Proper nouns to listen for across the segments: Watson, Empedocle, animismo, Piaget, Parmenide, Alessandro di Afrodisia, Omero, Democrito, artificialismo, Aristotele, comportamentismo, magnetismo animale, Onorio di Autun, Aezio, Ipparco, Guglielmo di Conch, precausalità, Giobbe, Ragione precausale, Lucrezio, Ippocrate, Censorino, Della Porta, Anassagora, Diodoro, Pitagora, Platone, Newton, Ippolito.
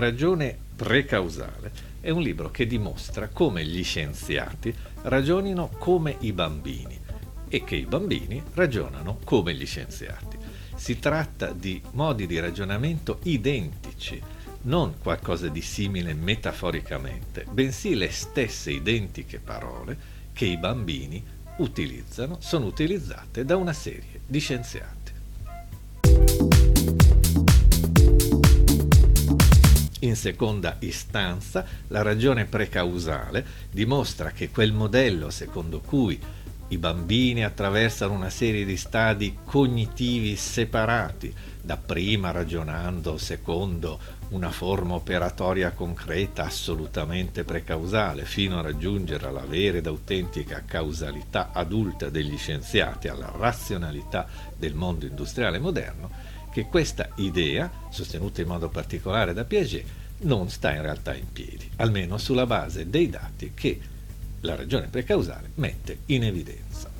Ragione precausale è un libro che dimostra come gli scienziati ragionino come i bambini e che i bambini ragionano come gli scienziati. Si tratta di modi di ragionamento identici, non qualcosa di simile metaforicamente, bensì le stesse identiche parole che i bambini utilizzano, sono utilizzate da una serie di scienziati. In seconda istanza, la ragione precausale dimostra che quel modello secondo cui i bambini attraversano una serie di stadi cognitivi separati, dapprima ragionando secondo una forma operatoria concreta assolutamente precausale, fino a raggiungere la vera ed autentica causalità adulta degli scienziati, alla razionalità del mondo industriale moderno, che questa idea, sostenuta in modo particolare da Piaget, non sta in realtà in piedi, almeno sulla base dei dati che la ragione precausale mette in evidenza.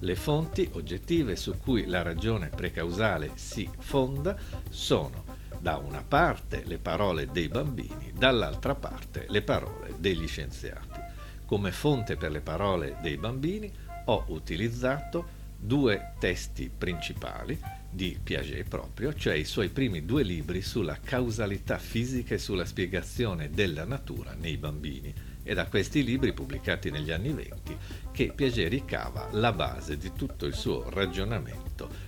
Le fonti oggettive su cui la ragione precausale si fonda sono, da una parte, le parole dei bambini, dall'altra parte le parole degli scienziati. Come fonte per le parole dei bambini ho utilizzato due testi principali di Piaget proprio, cioè i suoi primi due libri sulla causalità fisica e sulla spiegazione della natura nei bambini. È da questi libri, pubblicati negli anni '20, che Piaget ricava la base di tutto il suo ragionamento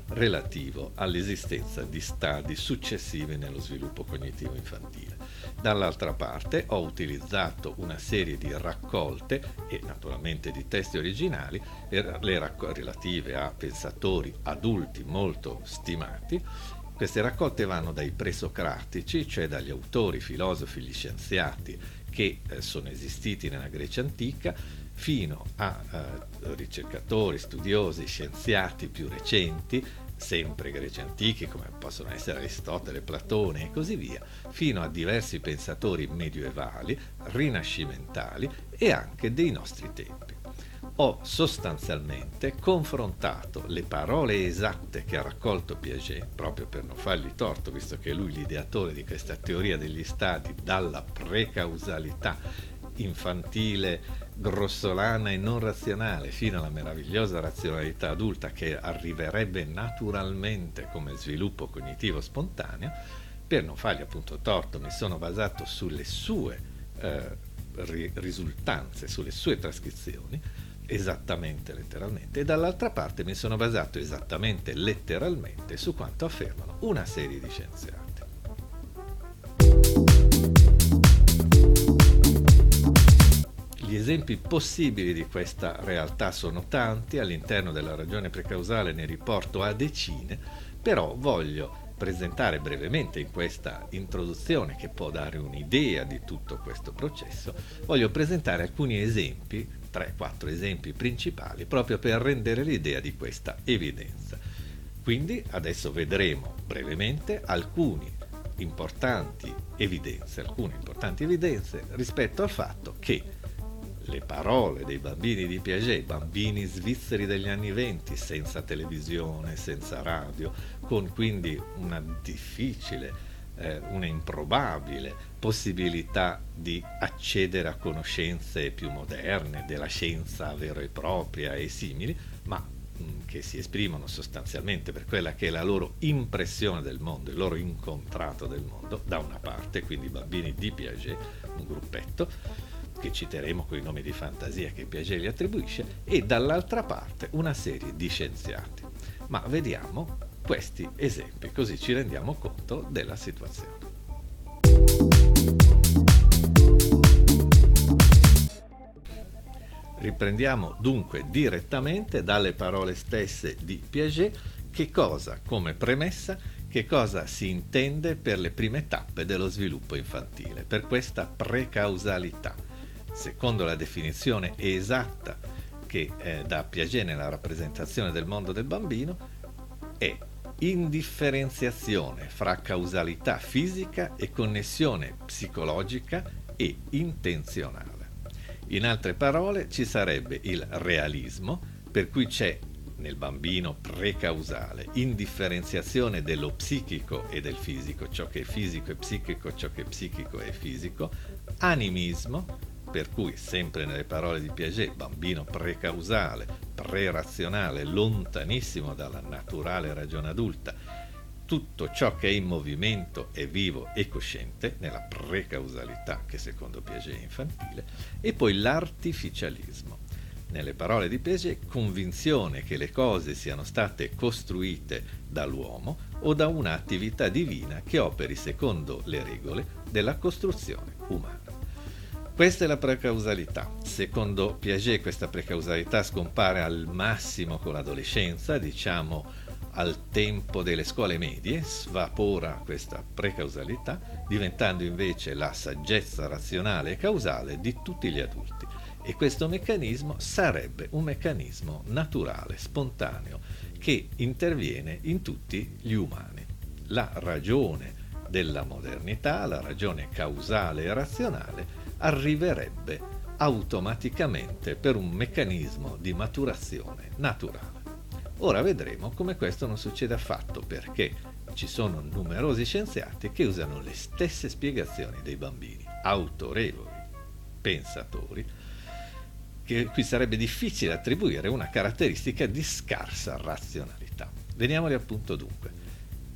relativo all'esistenza di stadi successivi nello sviluppo cognitivo infantile. Dall'altra parte ho utilizzato una serie di raccolte e naturalmente di testi originali, le relative a pensatori adulti molto stimati. Queste raccolte vanno dai presocratici, cioè dagli autori, filosofi, gli scienziati che sono esistiti nella Grecia antica, fino a ricercatori, studiosi, scienziati più recenti, sempre greci antichi, come possono essere Aristotele, Platone e così via, fino a diversi pensatori medioevali, rinascimentali e anche dei nostri tempi. Ho sostanzialmente confrontato le parole esatte che ha raccolto Piaget, proprio per non fargli torto, visto che è lui l'ideatore di questa teoria degli stadi dalla precausalità infantile, grossolana e non razionale, fino alla meravigliosa razionalità adulta che arriverebbe naturalmente come sviluppo cognitivo spontaneo. Per non fargli appunto torto, mi sono basato sulle sue risultanze, sulle sue trascrizioni, esattamente letteralmente, e dall'altra parte mi sono basato esattamente letteralmente su quanto affermano una serie di scienziati. Gli esempi possibili di questa realtà sono tanti, all'interno della ragione precausale ne riporto a decine, però voglio presentare brevemente in questa introduzione, che può dare un'idea di tutto questo processo, voglio presentare alcuni esempi, 3-4 esempi principali, proprio per rendere l'idea di questa evidenza. Quindi adesso vedremo brevemente alcune importanti evidenze rispetto al fatto che le parole dei bambini di Piaget, bambini svizzeri degli anni '20, senza televisione, senza radio, con quindi una difficile, una improbabile possibilità di accedere a conoscenze più moderne della scienza vera e propria e simili, ma che si esprimono sostanzialmente per quella che è la loro impressione del mondo, il loro incontrato del mondo, da una parte, quindi i bambini di Piaget, un gruppetto, che citeremo con i nomi di fantasia che Piaget gli attribuisce, e dall'altra parte una serie di scienziati. Ma vediamo questi esempi, così ci rendiamo conto della situazione. Riprendiamo dunque direttamente dalle parole stesse di Piaget che cosa, come premessa, che cosa si intende per le prime tappe dello sviluppo infantile, per questa precausalità. Secondo la definizione esatta che dà Piaget nella rappresentazione del mondo del bambino, è indifferenziazione fra causalità fisica e connessione psicologica e intenzionale. In altre parole, ci sarebbe il realismo, per cui c'è nel bambino precausale, indifferenziazione dello psichico e del fisico, ciò che è fisico è psichico, ciò che è psichico è fisico, animismo, per cui, sempre nelle parole di Piaget, bambino precausale, prerazionale, lontanissimo dalla naturale ragione adulta, tutto ciò che è in movimento è vivo e cosciente, nella precausalità che secondo Piaget è infantile, e poi l'artificialismo. Nelle parole di Piaget, convinzione che le cose siano state costruite dall'uomo o da un'attività divina che operi secondo le regole della costruzione umana. Questa è la precausalità. Secondo Piaget questa precausalità scompare al massimo con l'adolescenza, diciamo al tempo delle scuole medie, svapora questa precausalità, diventando invece la saggezza razionale e causale di tutti gli adulti. E questo meccanismo sarebbe un meccanismo naturale, spontaneo, che interviene in tutti gli umani. La ragione della modernità, la ragione causale e razionale, arriverebbe automaticamente per un meccanismo di maturazione naturale. Ora vedremo come questo non succede affatto, perché ci sono numerosi scienziati che usano le stesse spiegazioni dei bambini, autorevoli pensatori, che qui sarebbe difficile attribuire una caratteristica di scarsa razionalità. Veniamoli appunto dunque.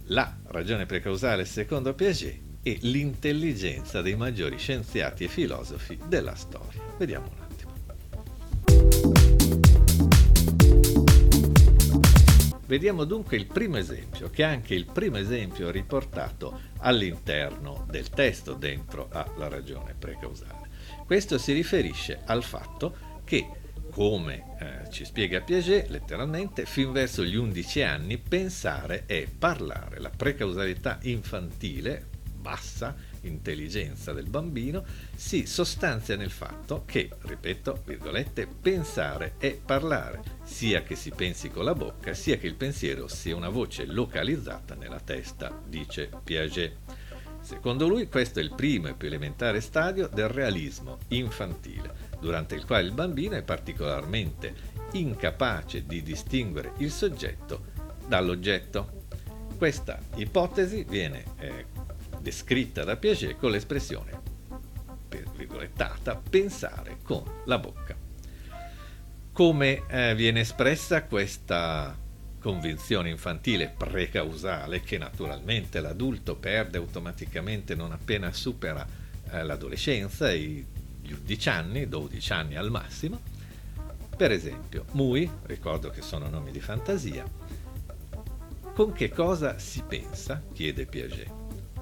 La ragione precausale, secondo Piaget, è l'intelligenza dei maggiori scienziati e filosofi della storia. Vediamo un attimo. Vediamo dunque il primo esempio, che è anche il primo esempio riportato all'interno del testo, dentro alla ragione precausale. Questo si riferisce al fatto che, come ci spiega Piaget, letteralmente, fin verso gli 11 anni pensare e parlare, la precausalità infantile, bassa intelligenza del bambino, si sostanzia nel fatto che, ripeto, virgolette, pensare e parlare, sia che si pensi con la bocca, sia che il pensiero sia una voce localizzata nella testa, dice Piaget. Secondo lui questo è il primo e più elementare stadio del realismo infantile, durante il quale il bambino è particolarmente incapace di distinguere il soggetto dall'oggetto. Questa ipotesi viene descritta da Piaget con l'espressione, per virgolettata, pensare con la bocca. Come viene espressa questa convinzione infantile precausale, che naturalmente l'adulto perde automaticamente non appena supera l'adolescenza, i 11 anni, 12 anni al massimo? Per esempio, Mui, ricordo che sono nomi di fantasia. Con che cosa si pensa? Chiede Piaget.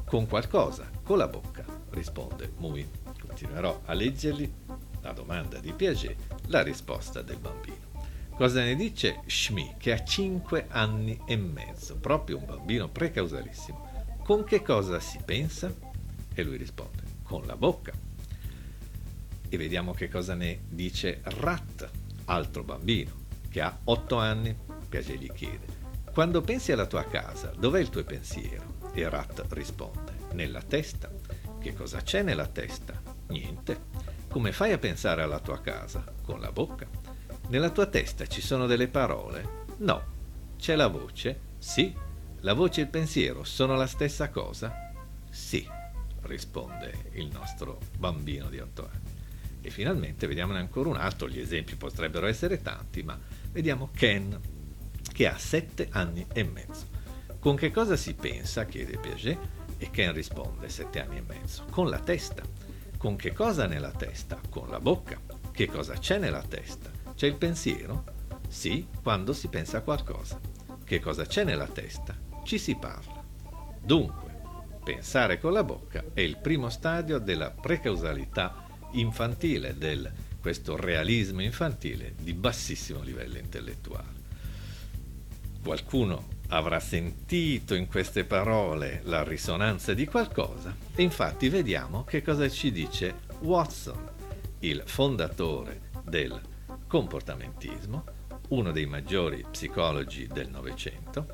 Con qualcosa, con la bocca, risponde Mui. Continuerò a leggergli la domanda di Piaget, la risposta del bambino. Cosa ne dice Shmi, che ha 5 anni e mezzo, proprio un bambino precausalissimo? Con che cosa si pensa? E lui risponde, con la bocca. E vediamo che cosa ne dice Rat, altro bambino, che ha 8 anni. Piaget gli chiede, quando pensi alla tua casa, dov'è il tuo pensiero? E Rat risponde, nella testa. Che cosa c'è nella testa? Niente. Come fai a pensare alla tua casa? Con la bocca. Nella tua testa ci sono delle parole? No. C'è la voce? Sì. La voce e il pensiero sono la stessa cosa? Sì, risponde il nostro bambino di 8 anni. E finalmente vediamone ancora un altro, gli esempi potrebbero essere tanti, ma vediamo Ken, che ha 7 anni e mezzo. Con che cosa si pensa? Chiede Piaget, e Ken risponde, 7 anni e mezzo, con la testa. Con che cosa nella testa? Con la bocca. Che cosa c'è nella testa? C'è il pensiero? Sì, quando si pensa a qualcosa. Che cosa c'è nella testa? Ci si parla. Dunque, pensare con la bocca è il primo stadio della precausalità infantile, del questo realismo infantile di bassissimo livello intellettuale. Qualcuno avrà sentito in queste parole la risonanza di qualcosa, e infatti vediamo che cosa ci dice Watson, il fondatore del comportamentismo, uno dei maggiori psicologi del Novecento,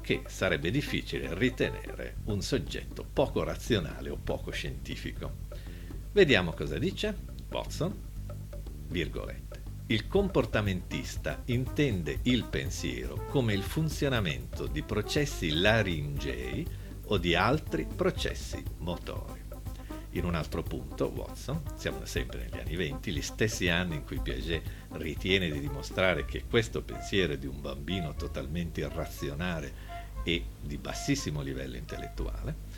che sarebbe difficile ritenere un soggetto poco razionale o poco scientifico. Vediamo cosa dice Watson, virgolette. Il comportamentista intende il pensiero come il funzionamento di processi laringei o di altri processi motori. In un altro punto, Watson, siamo sempre negli anni 20, gli stessi anni in cui Piaget ritiene di dimostrare che questo pensiero è di un bambino totalmente irrazionale e di bassissimo livello intellettuale,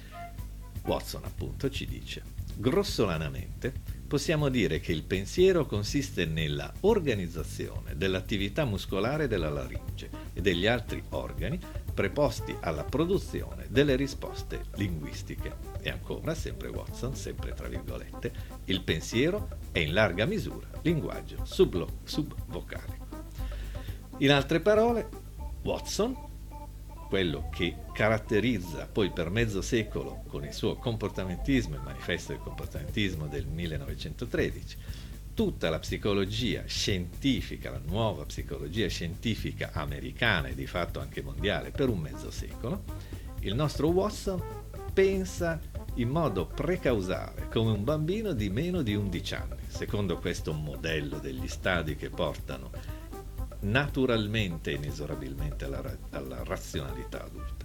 Watson appunto ci dice: grossolanamente possiamo dire che il pensiero consiste nella organizzazione dell'attività muscolare della laringe e degli altri organi preposti alla produzione delle risposte linguistiche. E ancora, sempre Watson, sempre tra virgolette, il pensiero è in larga misura linguaggio subvocalico. In altre parole, Watson, quello che caratterizza poi per mezzo secolo con il suo comportamentismo, il manifesto del comportamentismo del 1913, tutta la psicologia scientifica, la nuova psicologia scientifica americana e di fatto anche mondiale per un mezzo secolo, il nostro Watson pensa in modo precausale come un bambino di meno di 11 anni, secondo questo modello degli stadi che portano naturalmente e inesorabilmente alla razionalità adulta.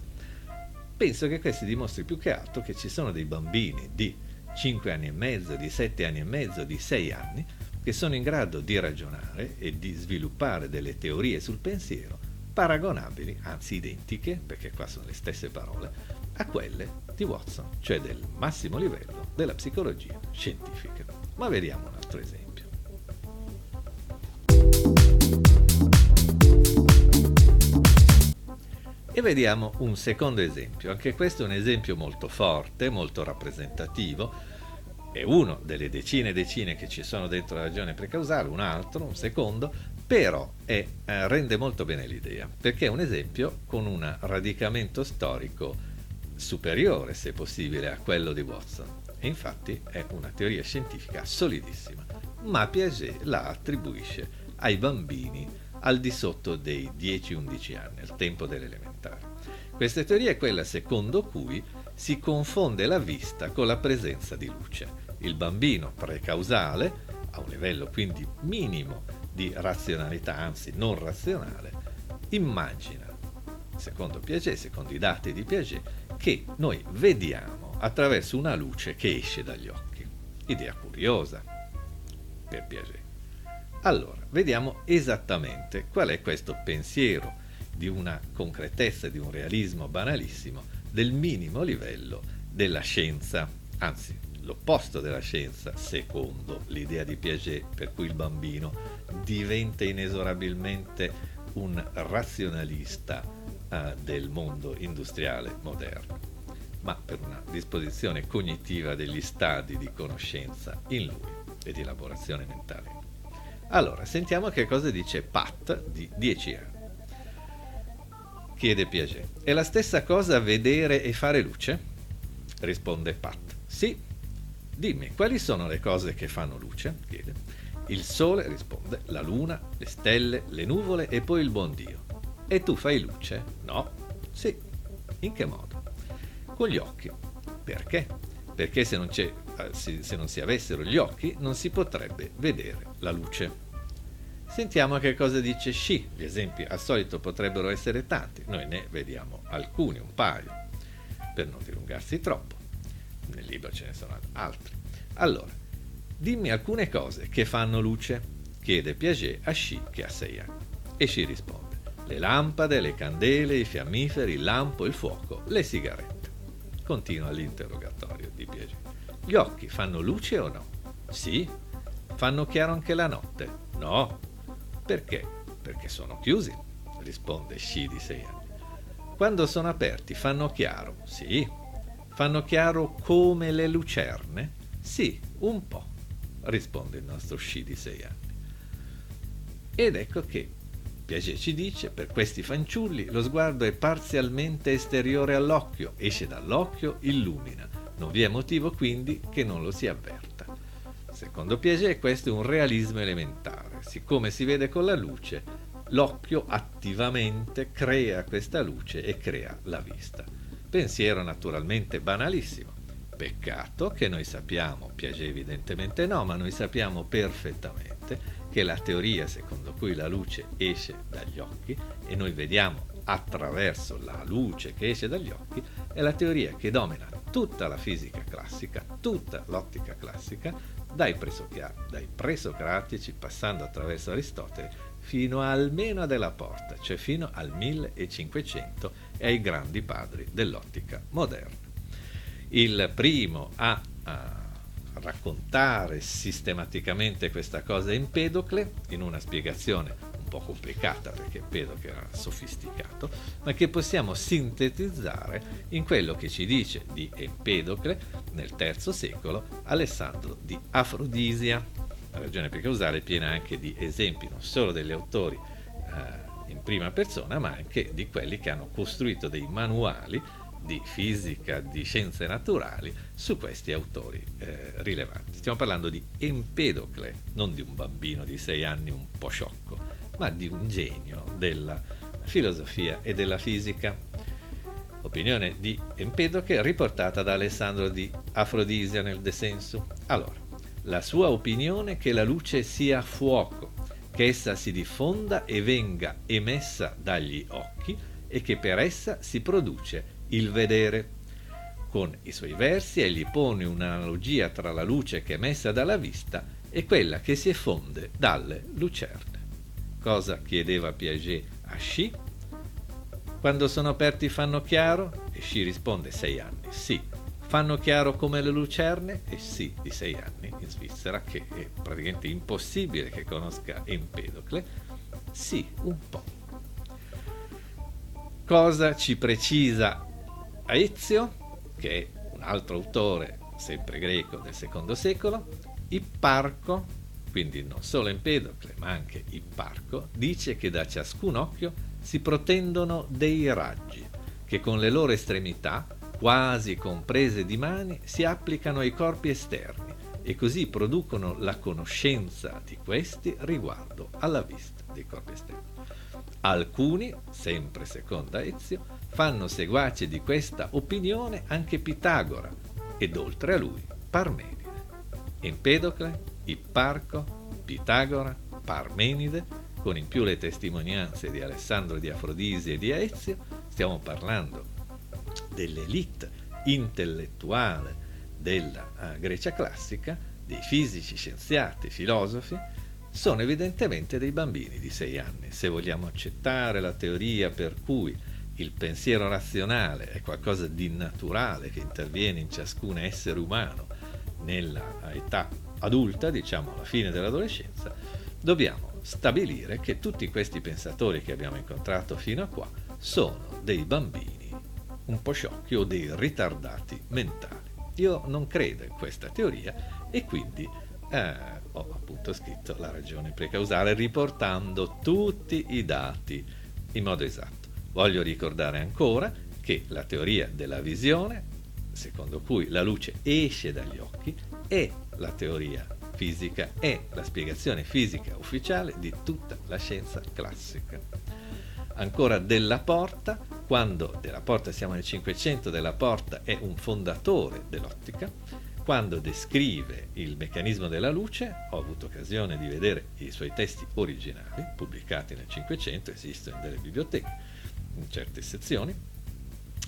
Penso che questo dimostri più che altro che ci sono dei bambini di 5 anni e mezzo, di 7 anni e mezzo, di 6 anni che sono in grado di ragionare e di sviluppare delle teorie sul pensiero paragonabili, anzi identiche, perché qua sono le stesse parole, a quelle di Watson, cioè del massimo livello della psicologia scientifica. Ma vediamo un altro esempio. E vediamo un secondo esempio, anche questo è un esempio molto forte, molto rappresentativo, è uno delle decine e decine che ci sono dentro la ragione precausale, un secondo, però rende molto bene l'idea, perché è un esempio con un radicamento storico superiore, se possibile, a quello di Watson, e infatti è una teoria scientifica solidissima, ma Piaget la attribuisce ai bambini al di sotto dei 10-11 anni, al tempo dell'elementare. Questa teoria è quella secondo cui si confonde la vista con la presenza di luce. Il bambino precausale, a un livello quindi minimo di razionalità, anzi non razionale, immagina, secondo Piaget, secondo i dati di Piaget, che noi vediamo attraverso una luce che esce dagli occhi. Idea curiosa per Piaget. Allora, vediamo esattamente qual è questo pensiero di una concretezza, di un realismo banalissimo, del minimo livello della scienza, anzi l'opposto della scienza, secondo l'idea di Piaget, per cui il bambino diventa inesorabilmente un razionalista del mondo industriale moderno, ma per una disposizione cognitiva degli stadi di conoscenza in lui e di elaborazione mentale. Allora, sentiamo che cosa dice Pat di 10 anni. Chiede Piaget: è la stessa cosa vedere e fare luce? Risponde Pat: sì. Dimmi, quali sono le cose che fanno luce? Chiede. Il sole, risponde, la luna, le stelle, le nuvole e poi il buon Dio. E tu fai luce? No. Sì. In che modo? Con gli occhi. Perché? Perché se non si avessero gli occhi non si potrebbe vedere la luce. Sentiamo che cosa dice Sci. Gli esempi al solito potrebbero essere tanti, noi ne vediamo alcuni, un paio, per non dilungarsi troppo. Nel libro ce ne sono altri. Allora, dimmi alcune cose che fanno luce, chiede Piaget a Sci, che ha 6 anni. E Sci risponde: le lampade, le candele, i fiammiferi, il lampo, il fuoco, le sigarette. Continua l'interrogatorio di Piaget. Gli occhi fanno luce o no? Sì. Fanno chiaro anche la notte? No. Perché? Perché sono chiusi, risponde Sci di 6 anni. Quando sono aperti fanno chiaro? Sì. Fanno chiaro come le lucerne? Sì, un po', risponde il nostro Sci di 6 anni. Ed ecco che Piaget ci dice: per questi fanciulli lo sguardo è parzialmente esteriore all'occhio, esce dall'occhio, illumina. Non vi è motivo quindi che non lo si avverta. Secondo Piaget questo è un realismo elementare. Siccome si vede con la luce, l'occhio attivamente crea questa luce e crea la vista. Pensiero naturalmente banalissimo. Peccato che noi sappiamo, Piaget evidentemente no, ma noi sappiamo perfettamente che è la teoria secondo cui la luce esce dagli occhi e noi vediamo attraverso la luce che esce dagli occhi, è la teoria che domina tutta la fisica classica, tutta l'ottica classica, dai presocratici, passando attraverso Aristotele, fino almeno a Della Porta, cioè fino al 1500 e ai grandi padri dell'ottica moderna. Il primo a raccontare sistematicamente questa cosa è Empedocle, in una spiegazione un po' complicata perché Empedocle era sofisticato, ma che possiamo sintetizzare in quello che ci dice di Empedocle nel III secolo Alessandro di Afrodisia. La ragione precausale è piena anche di esempi, non solo degli autori in prima persona, ma anche di quelli che hanno costruito dei manuali di fisica, di scienze naturali, su questi autori rilevanti. Stiamo parlando di Empedocle, non di un bambino di 6 anni un po' sciocco, ma di un genio della filosofia e della fisica. Opinione di Empedocle riportata da Alessandro di Afrodisia nel De Sensu. Allora, la sua opinione che la luce sia fuoco, che essa si diffonda e venga emessa dagli occhi e che per essa si produce il vedere. Con i suoi versi egli pone un'analogia tra la luce che è emessa dalla vista e quella che si effonde dalle lucerne. Cosa chiedeva Piaget a Sci? Quando sono aperti fanno chiaro? E Sci risponde 6 anni, sì. Fanno chiaro come le lucerne? E sì, di 6 anni in Svizzera, che è praticamente impossibile che conosca Empedocle. Sì, un po'. Cosa ci precisa Aezio, che è un altro autore sempre greco del II secolo? Ipparco, quindi non solo Empedocle ma anche Ipparco, dice che da ciascun occhio si protendono dei raggi che con le loro estremità, quasi comprese di mani, si applicano ai corpi esterni e così producono la conoscenza di questi riguardo alla vista dei corpi esterni. Alcuni, sempre secondo Aezio, fanno seguace di questa opinione anche Pitagora ed oltre a lui Parmenide. Empedocle, Ipparco, Pitagora, Parmenide, con in più le testimonianze di Alessandro di Afrodisia e di Aezio, stiamo parlando dell'elite intellettuale della Grecia classica, dei fisici, scienziati, filosofi. Sono evidentemente dei bambini di 6 anni, se vogliamo accettare la teoria per cui il pensiero razionale è qualcosa di naturale che interviene in ciascun essere umano nella età adulta, diciamo alla fine dell'adolescenza. Dobbiamo stabilire che tutti questi pensatori che abbiamo incontrato fino a qua sono dei bambini un po' sciocchi o dei ritardati mentali. Io non credo in questa teoria e quindi ho appunto scritto La ragione precausale riportando tutti i dati in modo esatto. Voglio ricordare ancora che la teoria della visione, secondo cui la luce esce dagli occhi, è la teoria fisica, è la spiegazione fisica ufficiale di tutta la scienza classica. Ancora Della Porta, quando Della Porta, siamo nel 500, Della Porta è un fondatore dell'ottica. Quando descrive il meccanismo della luce, ho avuto occasione di vedere i suoi testi originali, pubblicati nel 500, esistono in delle biblioteche, in certe sezioni,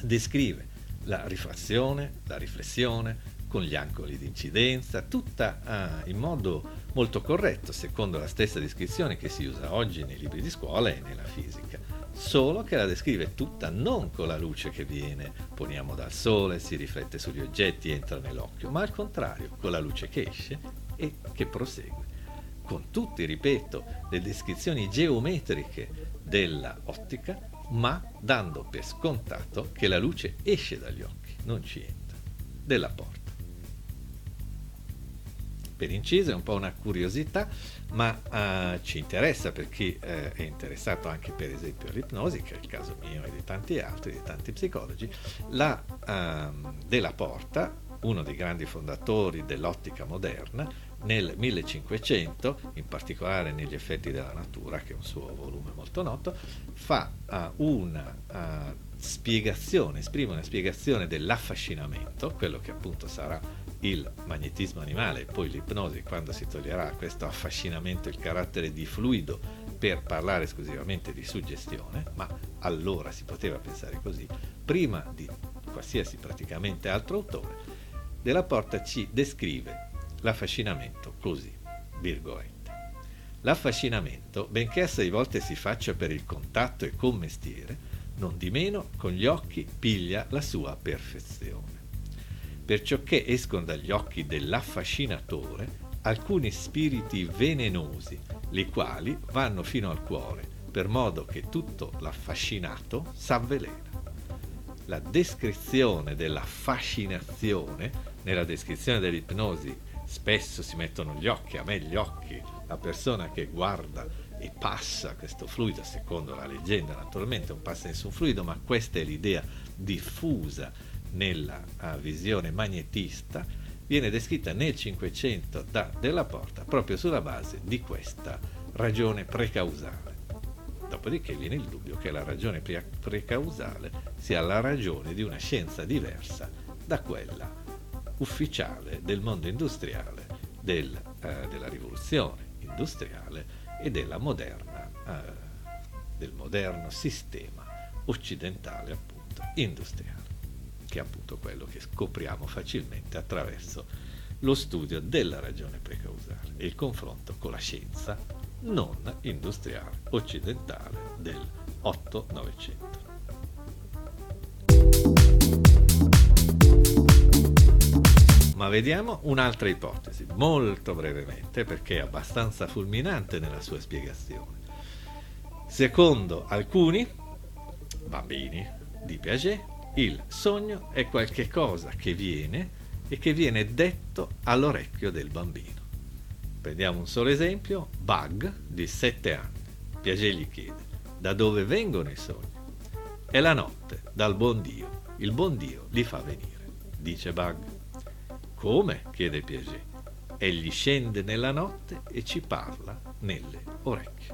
descrive la rifrazione, la riflessione, con gli angoli di incidenza, tutta in modo molto corretto, secondo la stessa descrizione che si usa oggi nei libri di scuola e nella fisica, solo che la descrive tutta non con la luce che viene, poniamo, dal sole, si riflette sugli oggetti, entra nell'occhio, ma al contrario, con la luce che esce e che prosegue. Con tutti, ripeto, le descrizioni geometriche della ottica, ma dando per scontato che la luce esce dagli occhi, non ci entra. Della Porta. Per inciso è un po' una curiosità, ma ci interessa per chi è interessato anche per esempio all'ipnosi, che è il caso mio e di tanti altri, di tanti psicologi. Della Porta, uno dei grandi fondatori dell'ottica moderna, nel 1500, in particolare negli effetti della natura, che è un suo volume molto noto, fa una spiegazione, esprime una spiegazione dell'affascinamento, quello che appunto sarà il magnetismo animale e poi l'ipnosi, quando si toglierà questo affascinamento, il carattere di fluido, per parlare esclusivamente di suggestione, ma allora si poteva pensare così, prima di qualsiasi praticamente altro autore, Della Porta ci descrive l'affascinamento così, virgolette. L'affascinamento, benché assai volte si faccia per il contatto e con mestiere, non di meno con gli occhi piglia la sua perfezione. Perciò che escono dagli occhi dell'affascinatore alcuni spiriti velenosi, li quali vanno fino al cuore, per modo che tutto l'affascinato s'avvelena. La descrizione dell'affascinazione, nella descrizione dell'ipnosi, spesso si mettono gli occhi, a me gli occhi, la persona che guarda e passa questo fluido, secondo la leggenda naturalmente non passa nessun fluido, ma questa è l'idea diffusa nella visione magnetista, viene descritta nel Cinquecento da Della Porta proprio sulla base di questa ragione precausale. Dopodiché viene il dubbio che la ragione precausale sia la ragione di una scienza diversa da quella ufficiale del mondo industriale, della rivoluzione industriale e della moderna, del moderno sistema occidentale appunto industriale, che è appunto quello che scopriamo facilmente attraverso lo studio della ragione precausale e il confronto con la scienza non industriale occidentale del 8-900. Ma vediamo un'altra ipotesi, molto brevemente, perché è abbastanza fulminante nella sua spiegazione. Secondo alcuni bambini di Piaget, il sogno è qualche cosa che viene e che viene detto all'orecchio del bambino. Prendiamo un solo esempio, Bug di 7 anni. Piaget gli chiede: da dove vengono i sogni? È la notte, dal buon Dio. Il buon Dio li fa venire, dice Bug. Come? Chiede Piaget. Egli scende nella notte e ci parla nelle orecchie.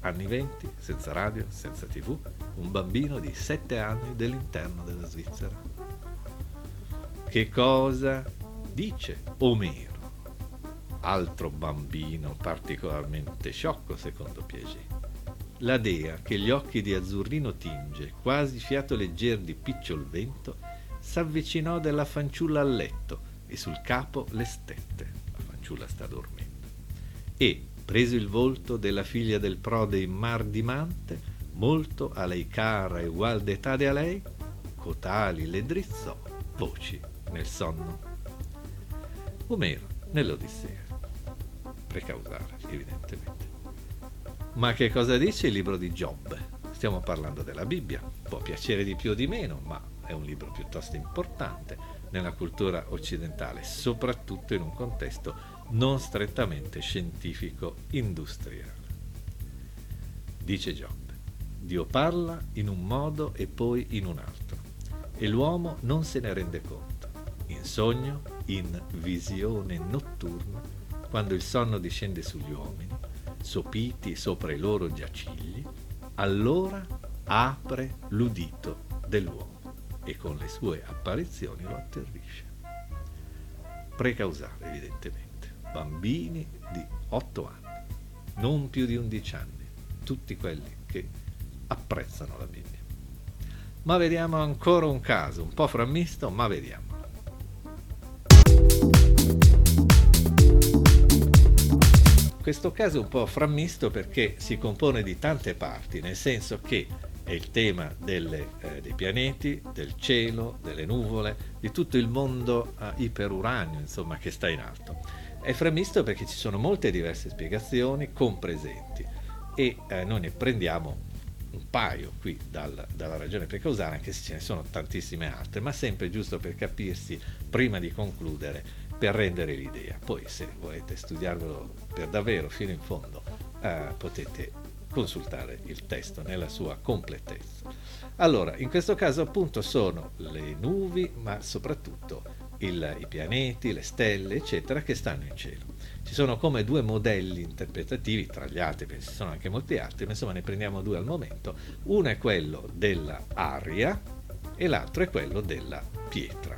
Anni 20, senza radio, senza TV, un bambino di 7 anni dell'interno della Svizzera. Che cosa dice Omero? Altro bambino particolarmente sciocco, secondo Piaget. La dea che gli occhi di azzurrino tinge, quasi fiato legger di picciol vento, s'avvicinò della fanciulla al letto e sul capo le stette. La fanciulla sta dormendo. E preso il volto della figlia del prode in mar di Mante, molto a lei cara e ugual d'etade a lei, cotali le drizzò voci nel sonno. Omero nell'Odissea, precausale evidentemente. Ma che cosa dice il libro di Giobbe? Stiamo parlando della Bibbia, può piacere di più o di meno, ma è un libro piuttosto importante nella cultura occidentale, soprattutto in un contesto non strettamente scientifico-industriale. Dice Giobbe: Dio parla in un modo e poi in un altro, e l'uomo non se ne rende conto. In sogno, in visione notturna, quando il sonno discende sugli uomini, sopiti sopra i loro giacigli, allora apre l'udito dell'uomo e con le sue apparizioni lo atterrisce. Precausale, evidentemente. Bambini di 8 anni, non più di 11 anni, tutti quelli che apprezzano la Bibbia. Ma vediamo ancora un caso, un po' frammisto, ma vediamo. Questo caso è un po' frammisto perché si compone di tante parti, nel senso che è il tema dei pianeti, del cielo, delle nuvole, di tutto il mondo iperuranio, insomma, che sta in alto. È frammisto perché ci sono molte diverse spiegazioni compresenti e noi ne prendiamo un paio qui dalla ragione precausale, anche se ce ne sono tantissime altre, ma sempre giusto per capirsi prima di concludere, per rendere l'idea. Poi se volete studiarvelo per davvero fino in fondo potete consultare il testo nella sua completezza. Allora, in questo caso appunto sono le nubi, ma soprattutto i pianeti, le stelle, eccetera, che stanno in cielo. Ci sono come 2 modelli interpretativi, tra gli altri, perché ci sono anche molti altri, ma insomma ne prendiamo 2 al momento. Uno è quello dell'aria e l'altro è quello della pietra.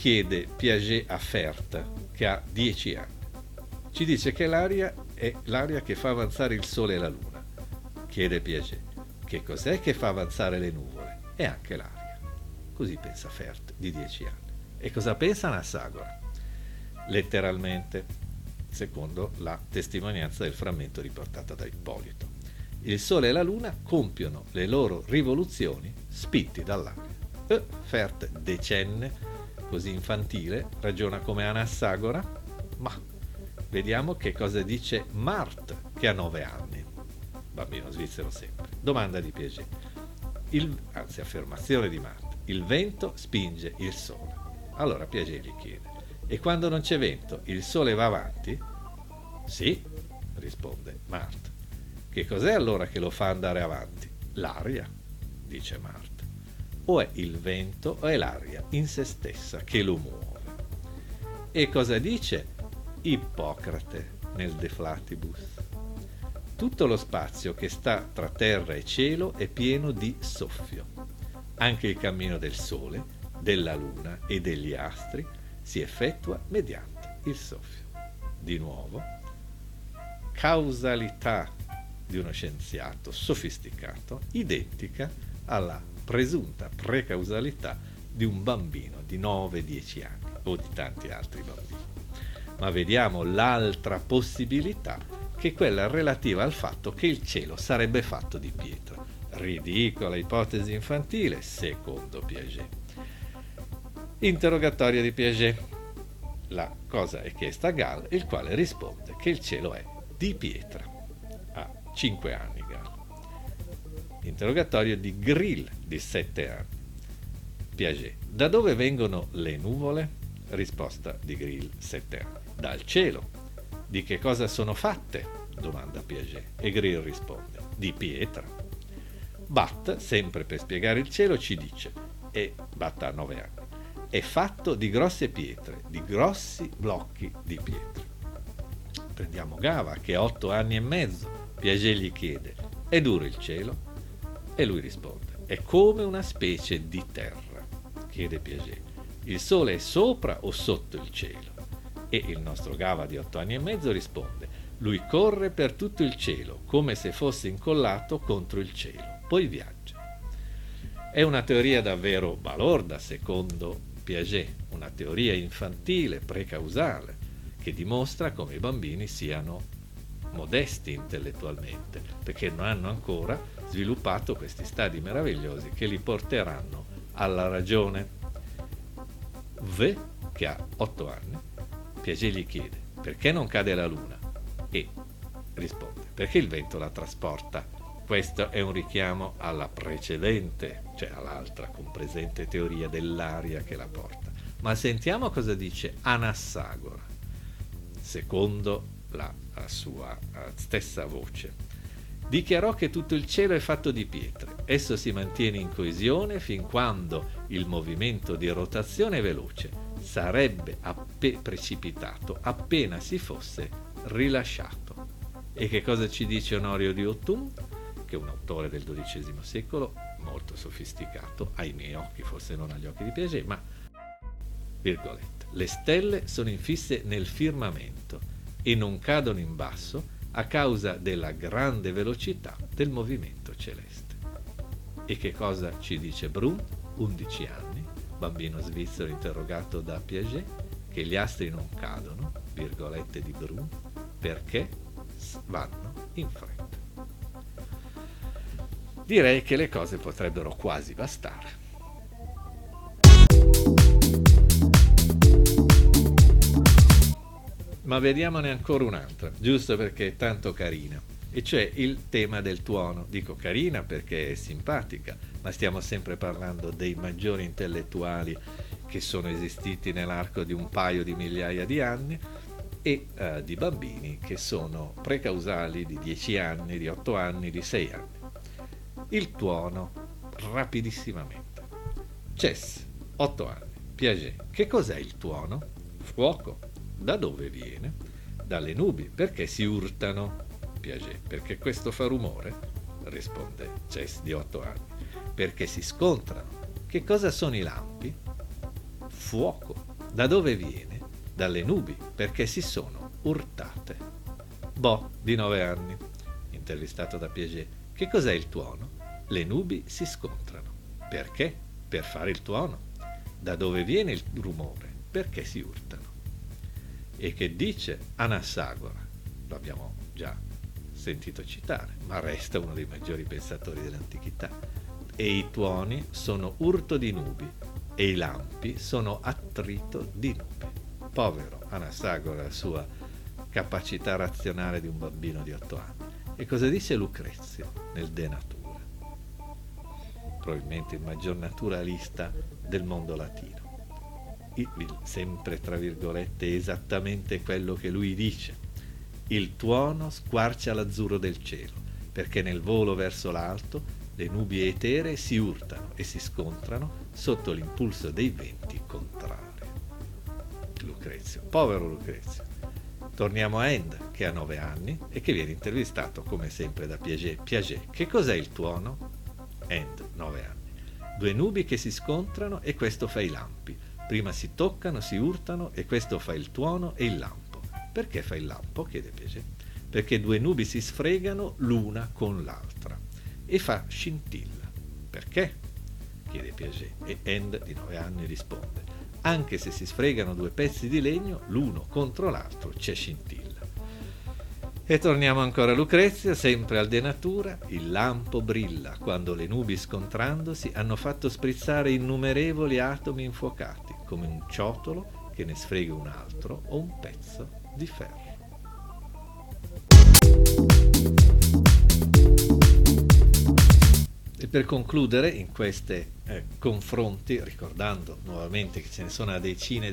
chiede Piaget a Fert, che ha 10 anni. Ci dice che l'aria è l'aria che fa avanzare il sole e la luna. Chiede Piaget, che cos'è che fa avanzare le nuvole? E anche l'aria. Così pensa Fert, di 10 anni. E cosa pensa Anassagora? Letteralmente, secondo la testimonianza del frammento riportata da Ippolito. Il sole e la luna compiono le loro rivoluzioni spinti dall'aria. Fert, decenne, così infantile, ragiona come Anassagora, ma vediamo che cosa dice Mart, che ha 9 anni, bambino svizzero sempre. Domanda di Piaget, affermazione di Mart, il vento spinge il sole. Allora Piaget gli chiede, e quando non c'è vento il sole va avanti? Sì, risponde Mart. Che cos'è allora che lo fa andare avanti? L'aria, dice Mart. O è il vento o è l'aria in se stessa che lo muove. E cosa dice Ippocrate nel De Flatibus? Tutto lo spazio che sta tra terra e cielo è pieno di soffio. Anche il cammino del sole, della luna e degli astri si effettua mediante il soffio. Di nuovo, causalità di uno scienziato sofisticato identica alla presunta precausalità di un bambino di 9-10 anni o di tanti altri bambini. Ma vediamo l'altra possibilità, che è quella relativa al fatto che il cielo sarebbe fatto di pietra. Ridicola ipotesi infantile, secondo Piaget. Interrogatorio di Piaget. La cosa è chiesta a Gall, il quale risponde che il cielo è di pietra. Ha 5 anni Gall. Interrogatorio di Grill, di 7 anni. Piaget. Da dove vengono le nuvole? Risposta di Grill, 7 anni. Dal cielo. Di che cosa sono fatte? Domanda Piaget. E Grill risponde, di pietra. Batt, sempre per spiegare il cielo, ci dice, e Batt ha 9 anni, è fatto di grosse pietre, di grossi blocchi di pietre. Prendiamo Gava, che ha 8 anni e mezzo. Piaget gli chiede, è duro il cielo? E lui risponde, è come una specie di terra. Chiede Piaget, il sole è sopra o sotto il cielo? E il nostro Gava di 8 anni e mezzo risponde, lui corre per tutto il cielo, come se fosse incollato contro il cielo, poi viaggia. È una teoria davvero balorda, secondo Piaget, una teoria infantile, precausale, che dimostra come i bambini siano modesti intellettualmente, perché non hanno ancora sviluppato questi stadi meravigliosi che li porteranno alla ragione. V, che ha 8 anni, Piaget gli chiede, perché non cade la luna? E risponde, perché il vento la trasporta. Questo è un richiamo alla precedente, cioè all'altra compresente teoria dell'aria che la porta. Ma sentiamo cosa dice Anassagora, secondo la sua stessa voce. Dichiarò che tutto il cielo è fatto di pietre. Esso si mantiene in coesione fin quando il movimento di rotazione è veloce. Sarebbe precipitato appena si fosse rilasciato. E che cosa ci dice Onorio di Autun, che è un autore del XII secolo molto sofisticato, ai miei occhi, forse non agli occhi di Piaget, ma virgolette, le stelle sono infisse nel firmamento e non cadono in basso a causa della grande velocità del movimento celeste. E che cosa ci dice Brun, 11 anni, bambino svizzero interrogato da Piaget, che gli astri non cadono, virgolette di Brun, perché vanno in fretta. Direi che le cose potrebbero quasi bastare. Ma vediamone ancora un'altra, giusto perché è tanto carina, e cioè il tema del tuono. Dico carina perché è simpatica, ma stiamo sempre parlando dei maggiori intellettuali che sono esistiti nell'arco di un paio di migliaia di anni e di bambini che sono precausali di 10 anni, di 8 anni, di 6 anni. Il tuono, rapidissimamente. Cess, 8 anni. Piaget, che cos'è il tuono? Fuoco. Da dove viene? Dalle nubi. Perché si urtano? Piaget, perché questo fa rumore? Risponde Cess di 8 anni. Perché si scontrano. Che cosa sono i lampi? Fuoco. Da dove viene? Dalle nubi, perché si sono urtate. Bo, di 9 anni, intervistato da Piaget: che cos'è il tuono? Le nubi si scontrano. Perché? Per fare il tuono. Da dove viene il rumore? Perché si urtano. E che dice Anassagora? Lo abbiamo già sentito citare, ma resta uno dei maggiori pensatori dell'antichità. E i tuoni sono urto di nubi e i lampi sono attrito di nubi. Povero Anassagora, la sua capacità razionale di un bambino di 8 anni. E cosa dice Lucrezio nel De Natura? Probabilmente il maggior naturalista del mondo latino. Sempre tra virgolette, esattamente quello che lui dice: il tuono squarcia l'azzurro del cielo, perché nel volo verso l'alto le nubi eteree si urtano e si scontrano sotto l'impulso dei venti contrari. Lucrezio, povero Lucrezio. Torniamo a End, che ha 9 anni e che viene intervistato come sempre da Piaget. Piaget: che cos'è il tuono? End, 9 anni. 2 nubi che si scontrano e questo fa i lampi. Prima si toccano, si urtano e questo fa il tuono e il lampo. Perché fa il lampo? Chiede Piaget. Perché 2 nubi si sfregano l'una con l'altra e fa scintilla. Perché? Chiede Piaget e End di 9 anni risponde: anche se si sfregano 2 pezzi di legno l'uno contro l'altro c'è scintilla. E torniamo ancora a Lucrezio, sempre al De Natura: il lampo brilla quando le nubi scontrandosi hanno fatto sprizzare innumerevoli atomi infuocati, come un ciotolo che ne sfrega un altro o un pezzo di ferro. E per concludere in questi confronti, ricordando nuovamente che ce ne sono decine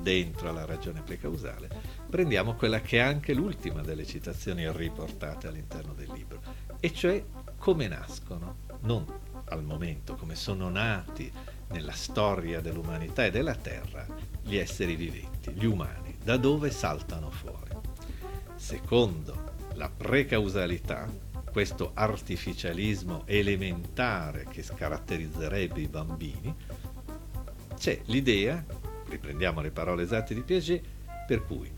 dentro alla ragione precausale, prendiamo quella che è anche l'ultima delle citazioni riportate all'interno del libro, e cioè come nascono, non al momento, come sono nati nella storia dell'umanità e della Terra gli esseri viventi, gli umani, da dove saltano fuori. Secondo la precausalità, questo artificialismo elementare che caratterizzerebbe i bambini, c'è l'idea, riprendiamo le parole esatte di Piaget, per cui,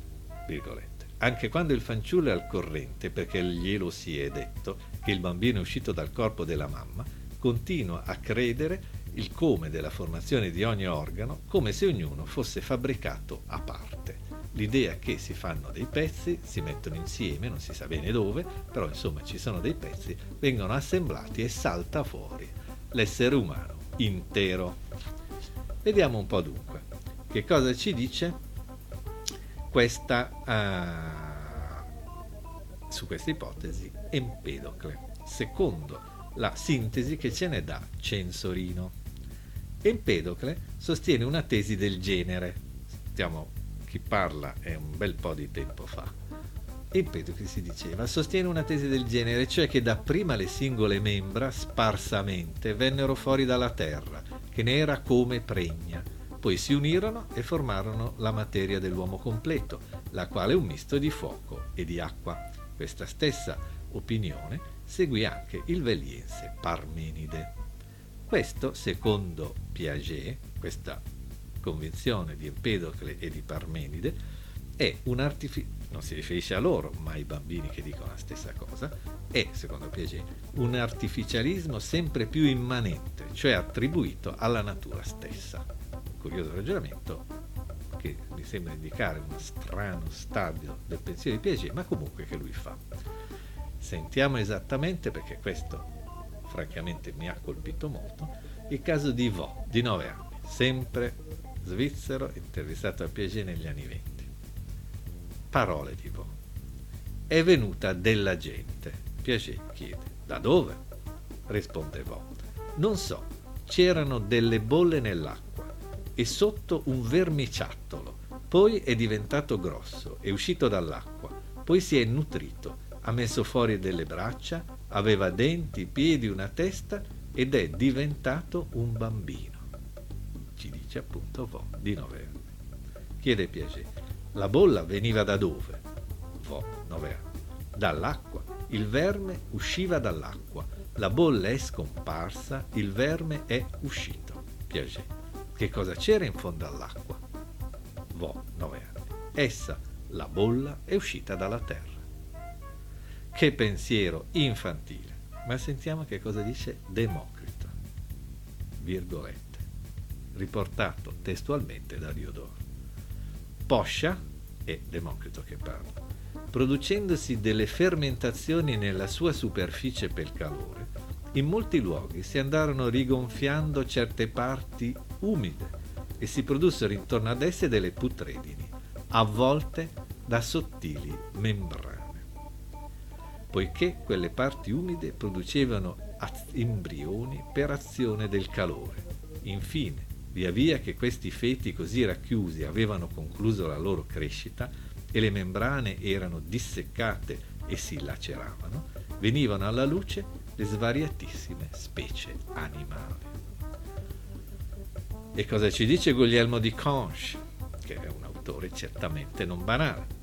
virgolette, anche quando il fanciullo è al corrente, perché glielo si è detto, che il bambino è uscito dal corpo della mamma, continua a credere il come della formazione di ogni organo come se ognuno fosse fabbricato a parte. L'idea che si fanno dei pezzi, si mettono insieme, non si sa bene dove, però insomma ci sono dei pezzi, vengono assemblati e salta fuori l'essere umano intero. Vediamo un po' dunque che cosa ci dice su questa ipotesi Empedocle, secondo la sintesi che ce ne dà Censorino. Empedocle sostiene una tesi del genere. Chi parla è un bel po' di tempo fa. Empedocle, si diceva, sostiene una tesi del genere, cioè che dapprima le singole membra sparsamente vennero fuori dalla terra, che ne era come pregna, poi si unirono e formarono la materia dell'uomo completo, la quale è un misto di fuoco e di acqua. Questa stessa opinione seguì anche il veliense Parmenide. Questo, secondo Piaget, questa convinzione di Empedocle e di Parmenide è un artificio, non si riferisce a loro, ma ai bambini che dicono la stessa cosa, è, secondo Piaget, un artificialismo sempre più immanente, cioè attribuito alla natura stessa. Curioso ragionamento che mi sembra indicare uno strano stadio del pensiero di Piaget, ma comunque che lui fa. Sentiamo esattamente, perché questo francamente mi ha colpito molto, il caso di Vo, di 9 anni, sempre svizzero, intervistato a Piaget negli anni 20. Parole di Vo: è venuta della gente. Piaget chiede: da dove? Risponde Vo: non so, c'erano delle bolle nell'acqua e sotto un vermiciattolo, poi è diventato grosso, è uscito dall'acqua, poi si è nutrito, ha messo fuori delle braccia, aveva denti, piedi, una testa ed è diventato un bambino. Ci dice appunto Vo, di 9 anni. Chiede Piaget: la bolla veniva da dove? Vo, 9 anni: dall'acqua. Il verme usciva dall'acqua. La bolla è scomparsa, il verme è uscito. Piaget: che cosa c'era in fondo all'acqua? vo 9 anni. Essa, la bolla, è uscita dalla terra. Che pensiero infantile! Ma sentiamo che cosa dice Democrito, virgolette, riportato testualmente da Diodoro. Poscia, è Democrito che parla, producendosi delle fermentazioni nella sua superficie per calore, in molti luoghi si andarono rigonfiando certe parti umide e si produssero intorno ad esse delle putredini, avvolte da sottili membrane. Poiché quelle parti umide producevano embrioni per azione del calore. Infine, via via che questi feti così racchiusi avevano concluso la loro crescita e le membrane erano disseccate e si laceravano, venivano alla luce le svariatissime specie animali. E cosa ci dice Guglielmo di Conch, che è un autore certamente non banale?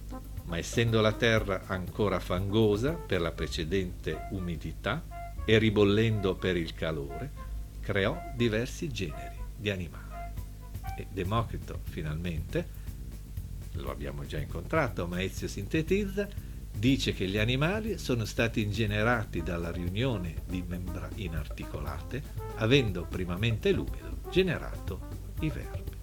Ma essendo la terra ancora fangosa per la precedente umidità e ribollendo per il calore, creò diversi generi di animali. E Democrito, finalmente, lo abbiamo già incontrato, ma Aezio sintetizza, dice che gli animali sono stati ingenerati dalla riunione di membra inarticolate, avendo primamente l'umido generato i vermi.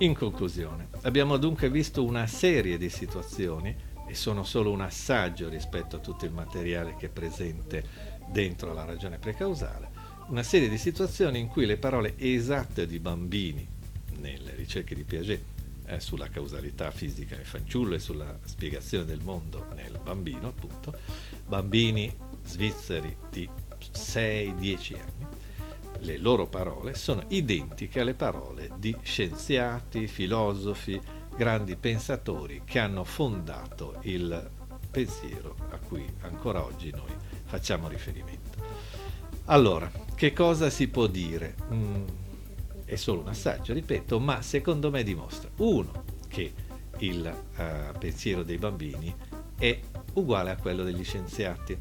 In conclusione, abbiamo dunque visto una serie di situazioni, e sono solo un assaggio rispetto a tutto il materiale che è presente dentro la ragione precausale, una serie di situazioni in cui le parole esatte di Bambini, nelle ricerche di Piaget, sulla causalità fisica nel fanciullo e sulla spiegazione del mondo nel bambino, appunto, bambini svizzeri di 6-10 anni, le loro parole sono identiche alle parole di scienziati, filosofi, grandi pensatori che hanno fondato il pensiero a cui ancora oggi noi facciamo riferimento. Allora, che cosa si può dire? È solo un assaggio, ripeto, ma secondo me dimostra, uno, che il pensiero dei bambini è uguale a quello degli scienziati,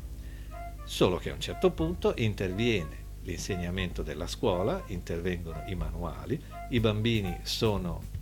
solo che a un certo punto interviene l'insegnamento della scuola, intervengono i manuali, i bambini sono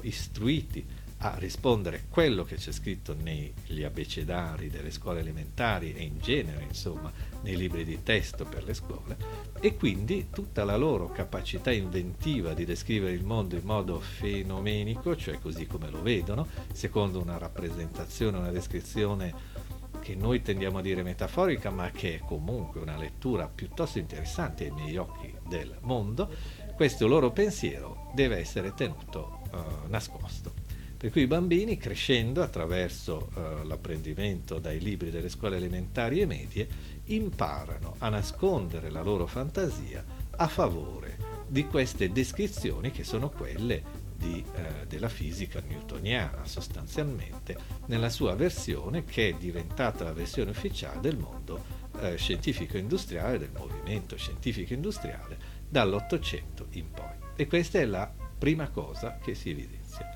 istruiti a rispondere quello che c'è scritto negli abecedari delle scuole elementari e in genere, insomma, nei libri di testo per le scuole, e quindi tutta la loro capacità inventiva di descrivere il mondo in modo fenomenico, cioè così come lo vedono, secondo una rappresentazione, una descrizione che noi tendiamo a dire metaforica, ma che è comunque una lettura piuttosto interessante ai miei occhi del mondo, questo loro pensiero deve essere tenuto nascosto. Per cui i bambini, crescendo attraverso l'apprendimento dai libri delle scuole elementari e medie, imparano a nascondere la loro fantasia a favore di queste descrizioni che sono quelle della fisica newtoniana, sostanzialmente, nella sua versione che è diventata la versione ufficiale del mondo scientifico-industriale, del movimento scientifico-industriale dall'800 in poi. E questa è la prima cosa che si evidenzia.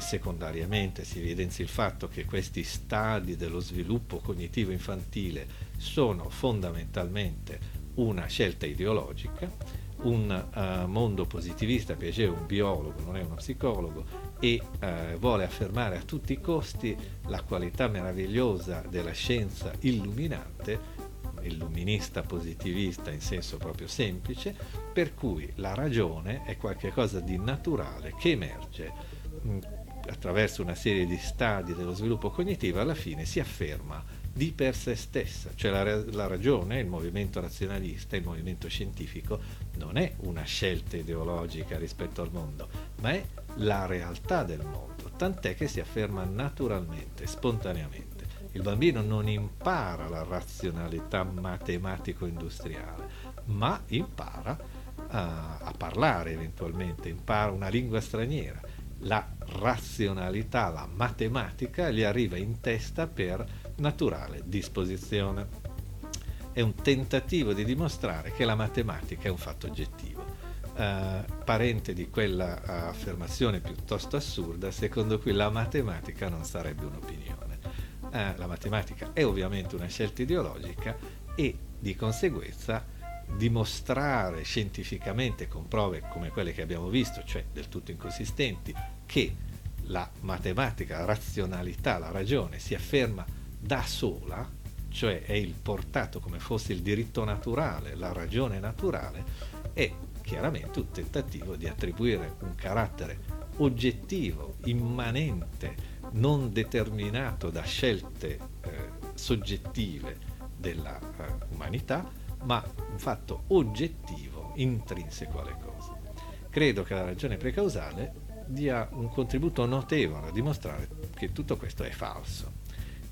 Secondariamente si evidenzia il fatto che questi stadi dello sviluppo cognitivo infantile sono fondamentalmente una scelta ideologica. Un mondo positivista, Piaget è un biologo, non è uno psicologo, e vuole affermare a tutti i costi la qualità meravigliosa della scienza illuminante, illuminista positivista in senso proprio semplice, per cui la ragione è qualcosa di naturale che emerge attraverso una serie di stadi dello sviluppo cognitivo, alla fine si afferma di per sé stessa, cioè la ragione, il movimento razionalista, il movimento scientifico non è una scelta ideologica rispetto al mondo, ma è la realtà del mondo, tant'è che si afferma naturalmente, spontaneamente. Il bambino non impara la razionalità matematico-industriale, ma impara a parlare eventualmente, impara una lingua straniera. La razionalità, la matematica gli arriva in testa per naturale disposizione. È un tentativo di dimostrare che la matematica è un fatto oggettivo, parente di quella affermazione piuttosto assurda secondo cui la matematica non sarebbe un'opinione. La matematica è ovviamente una scelta ideologica e di conseguenza dimostrare scientificamente, con prove come quelle che abbiamo visto, cioè del tutto inconsistenti, che la matematica, la razionalità, la ragione si afferma da sola, cioè è il portato come fosse il diritto naturale, la ragione naturale, è chiaramente un tentativo di attribuire un carattere oggettivo, immanente, non determinato da scelte soggettive della umanità, ma un fatto oggettivo, intrinseco alle cose. Credo che la ragione precausale dia un contributo notevole a dimostrare che tutto questo è falso,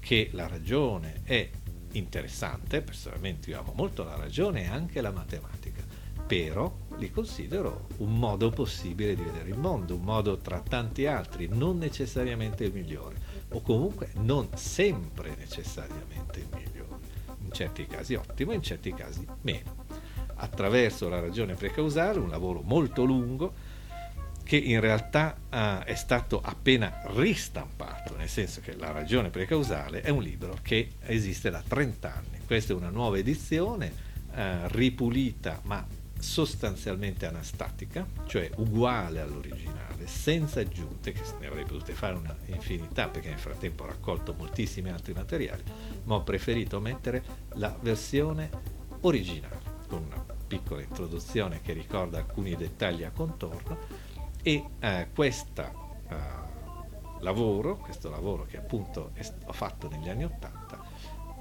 che la ragione è interessante, personalmente io amo molto la ragione e anche la matematica, però li considero un modo possibile di vedere il mondo, un modo tra tanti altri, non necessariamente il migliore, o comunque non sempre necessariamente il migliore, in certi casi ottimo, in certi casi meno. Attraverso la ragione precausale, un lavoro molto lungo, che in realtà è stato appena ristampato, nel senso che La ragione precausale è un libro che esiste da 30 anni. Questa è una nuova edizione, ripulita ma sostanzialmente anastatica, cioè uguale all'originale, senza aggiunte, che se ne avrei potute fare una infinità perché nel frattempo ho raccolto moltissimi altri materiali, ma ho preferito mettere la versione originale, con una piccola introduzione che ricorda alcuni dettagli a contorno. E questo lavoro che appunto ho fatto negli anni '80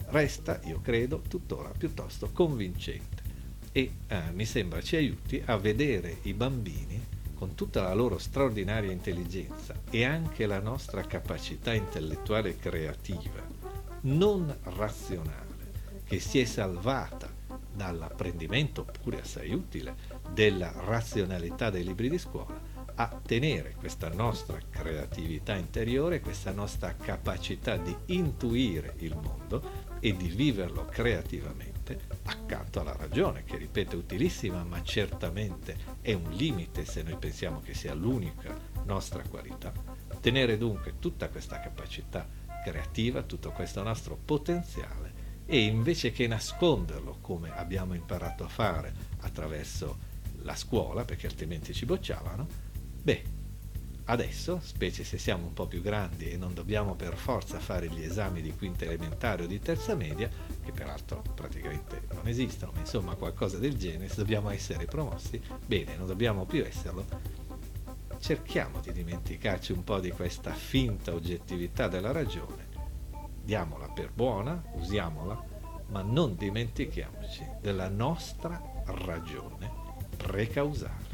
resta, io credo, tuttora piuttosto convincente e mi sembra ci aiuti a vedere i bambini con tutta la loro straordinaria intelligenza e anche la nostra capacità intellettuale creativa, non razionale, che si è salvata dall'apprendimento pure assai utile della razionalità dei libri di scuola, a tenere questa nostra creatività interiore, questa nostra capacità di intuire il mondo e di viverlo creativamente accanto alla ragione, che ripeto è utilissima, ma certamente è un limite se noi pensiamo che sia l'unica nostra qualità. Tenere dunque tutta questa capacità creativa, tutto questo nostro potenziale, e invece che nasconderlo come abbiamo imparato a fare attraverso la scuola, perché altrimenti ci bocciavano, adesso, specie se siamo un po' più grandi e non dobbiamo per forza fare gli esami di quinta elementare o di terza media, che peraltro praticamente non esistono, ma insomma qualcosa del genere, se dobbiamo essere promossi, bene, non dobbiamo più esserlo, cerchiamo di dimenticarci un po' di questa finta oggettività della ragione, diamola per buona, usiamola, ma non dimentichiamoci della nostra ragione precausale.